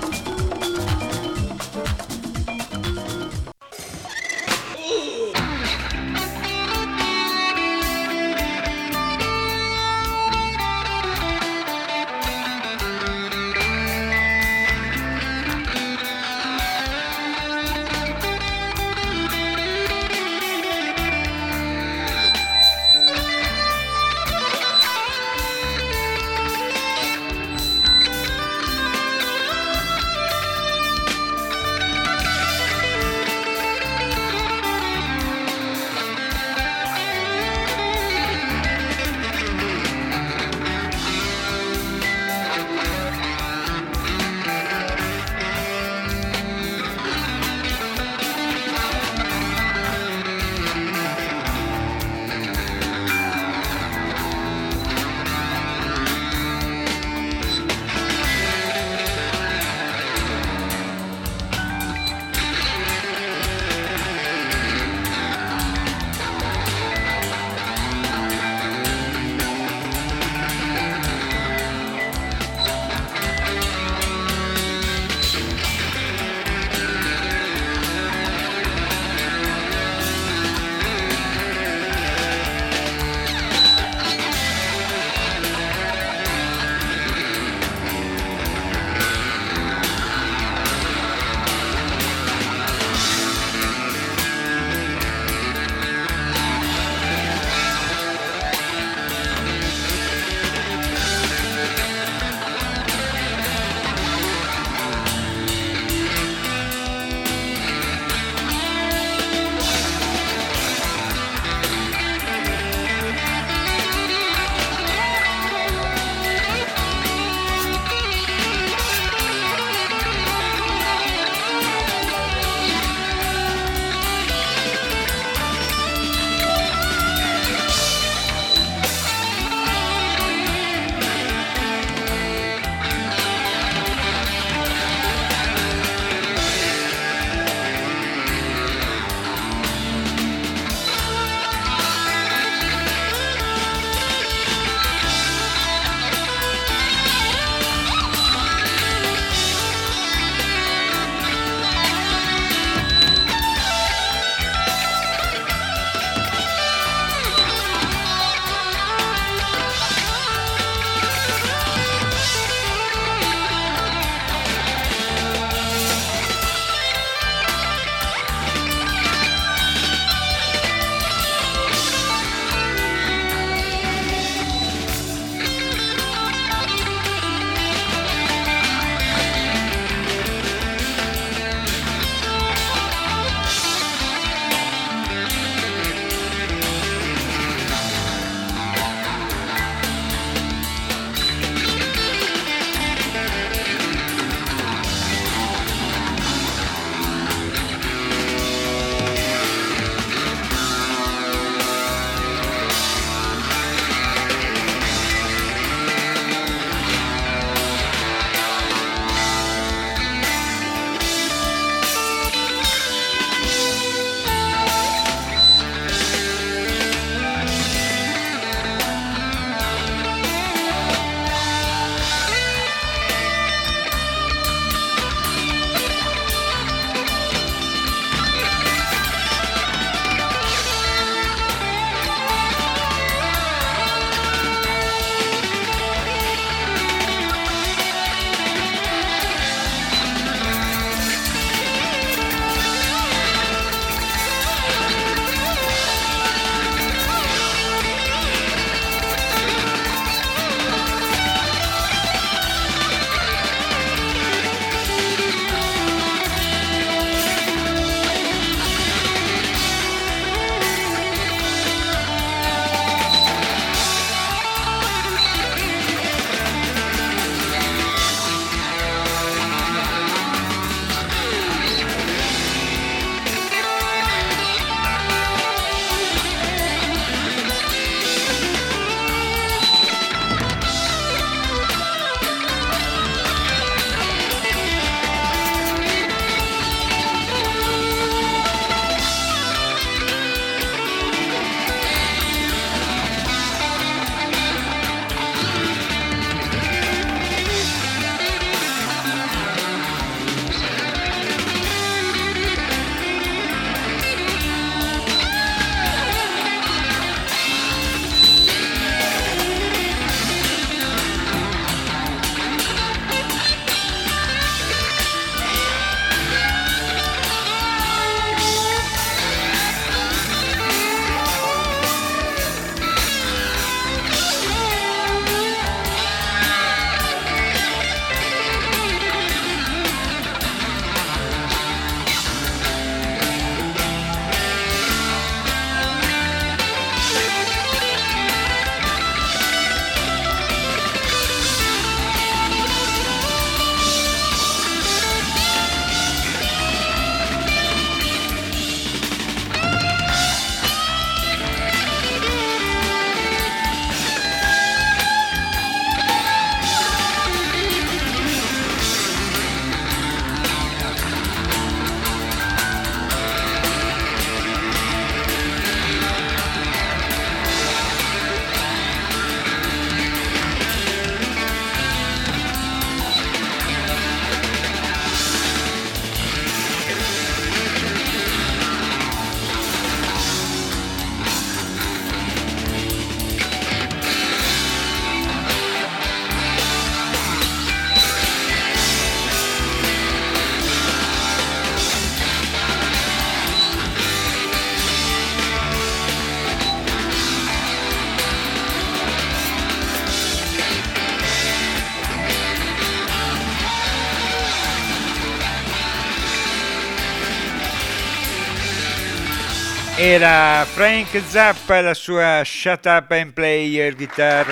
era Frank Zappa e la sua Shut Up and Play Your Guitar.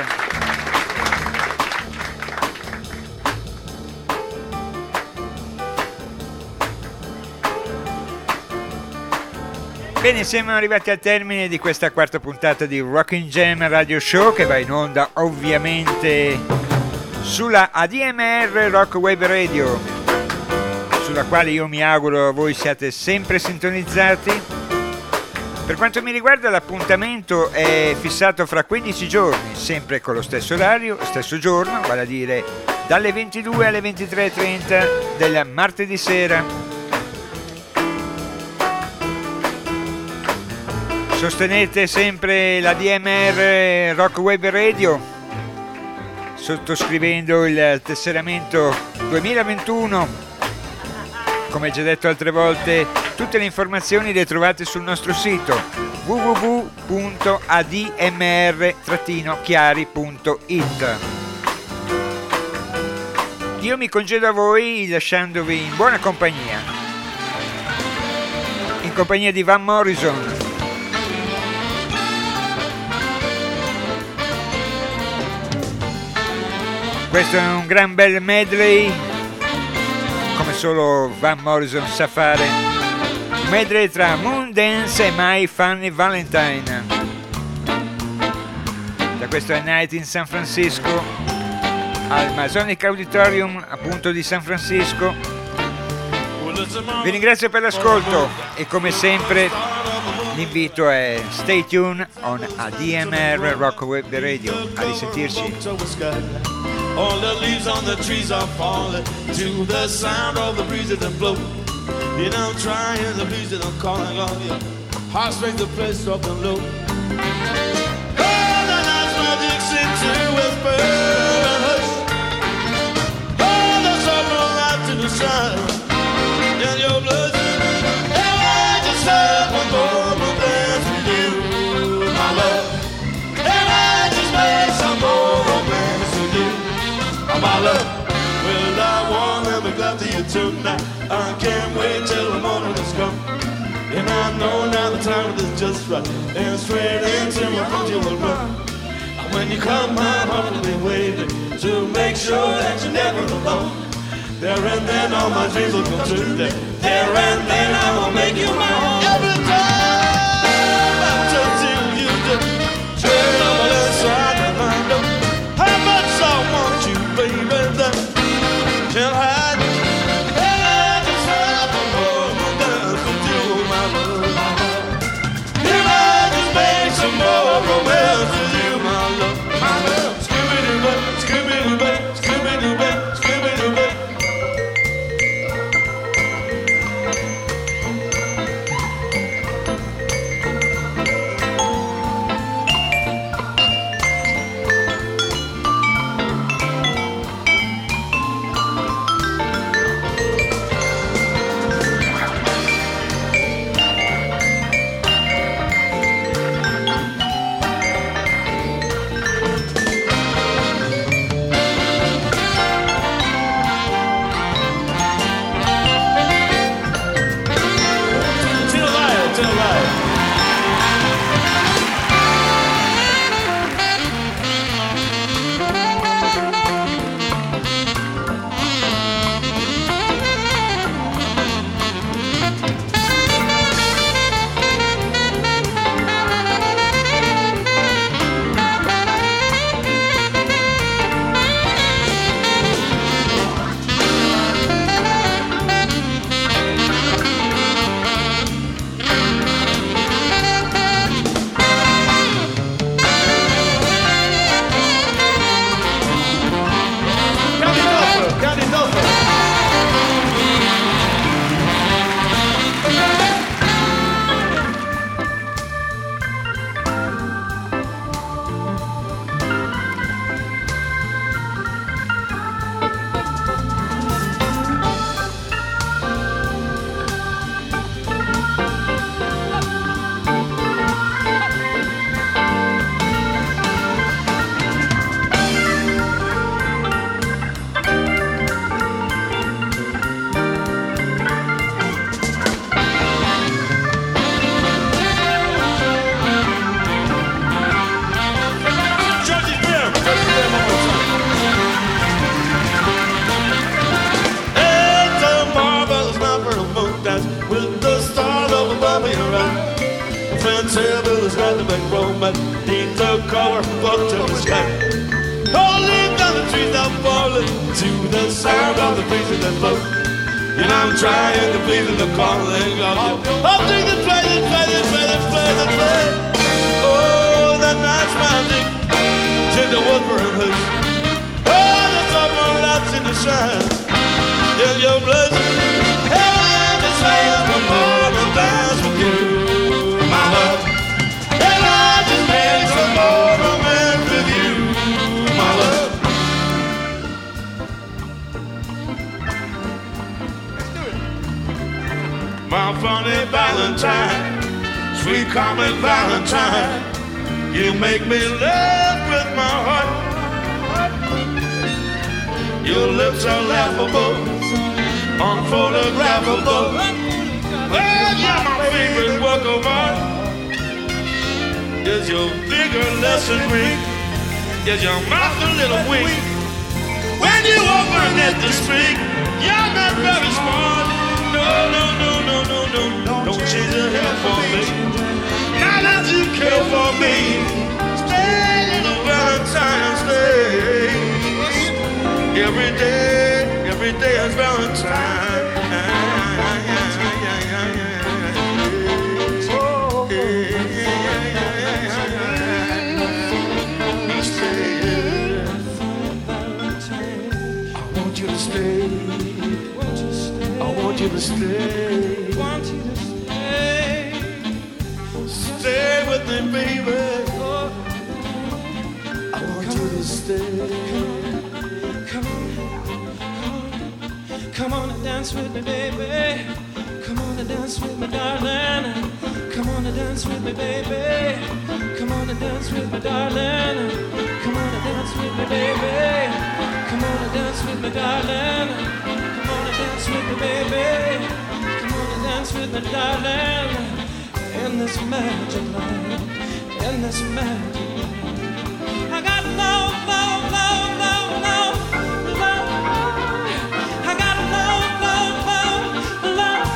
Bene, siamo arrivati al termine di questa quarta puntata di Rockin' Jam Radio Show, che va in onda ovviamente sulla ADMR Rock Wave Radio, sulla quale io mi auguro voi siate sempre sintonizzati. Per quanto mi riguarda, l'appuntamento è fissato fra 15 giorni, sempre con lo stesso orario, stesso giorno, vale a dire dalle 22 alle 23.30 del martedì sera. Sostenete sempre la DMR Rock Wave Radio sottoscrivendo il tesseramento 2021. Come già detto altre volte, tutte le informazioni le trovate sul nostro sito www.admr-chiari.it. Io mi congedo a voi lasciandovi in buona compagnia, in compagnia di Van Morrison, questo è un gran bel medley come solo Van Morrison sa fare, medley tra Moon Dance e My Funny Valentine. Da questo è Night in San Francisco al Masonic Auditorium, appunto, di San Francisco. Vi ringrazio per l'ascolto e come sempre l'invito è stay tuned on ADMR Rock Web Radio. A risentirci. All the leaves on the trees are falling to the sound of the breezes that blow. You know, I'm trying the breezes, I'm calling on you. Heartstrings are placed up and low. Oh, the night's magic seems to whisper and hush. Oh, the summer light to the sun in your blood. And I just have one more dance with you, my love. And I just made some more romance with you, my love. Well, I wanna be glad to you tonight. I can't wait till the morning has come. And I know now the time is just right. And straight into my arms you will run. And when you come, my heart will be waiting to make sure that you're never alone. There and then all my dreams will come true. There and then I will make you mine. Every time I touch you, you just turn on the side of my door. Can't hide, and I just have a more dance with you, my love. If I just make some more romance with you, my love, my love. Scooby-Doo-Bop, Scooby-Doo-Bop, Scooby-Doo-Bop, Scooby-Doo-Bop. table, there's nothing but romance. Things of color, fucked up the sky. Oh, leave down the trees that falling to the sound of the breezes that blow. And I'm trying to please in the calling of you. Oh, do the play, the play, the play, the play, the play. Oh, that night's magic, tender whispering hush. Oh, the summer lights in the shine. In your blood, and it's fire from all the thighs will give. My funny Valentine, sweet common Valentine, you make me laugh with my heart. Your lips are laughable, unphotographable. Well, you're my favorite work of art. Is your bigger less than weak? Is your mouth a little weak? When you open at the street, you're not very smart. No, no, no. Don't change a hair for me. Now that you care for me, stay in the Valentine's Day. Every day is Valentine. I want you to stay. I want you to stay. Baby, I want you to stay. Come on, come on and dance with me, baby. Come on and dance with me, darling. Come on and dance with me, baby. Come on and dance with me, darling. Come on and dance with me, baby. Come on and dance with me, darling. Come on and dance with me, baby. Come on and dance with me, darling. In this magic land, in this magic land, I got love, love, love, love, love, love. I got love, love, love,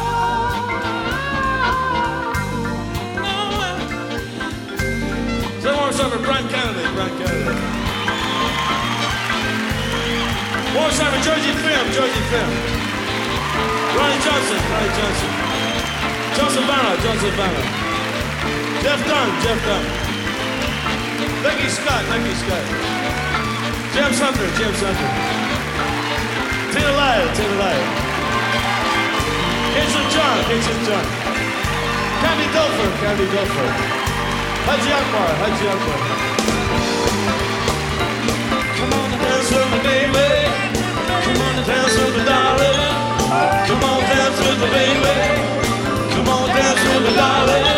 love. Someone start with Brian Kennedy, Brian Kennedy. One start with Georgie Phil, Georgie Phil. Ronnie Johnson, Ronnie Johnson. Johnson Barrow, Johnson Barrow. Jeff Dunn, Jeff Dunn. Becky Scott, Becky Scott. James Hunter, James Hunter. Tina Lyle, Tina Lyle. Kingston John, Kingston John. Candy Dulfer, Candy Dulfer. Haji Akbar, Haji Akbar. Come on and dance with me, baby. Come on and dance with me, darling. Come on and dance with me, baby. Come on, dance with me, darling.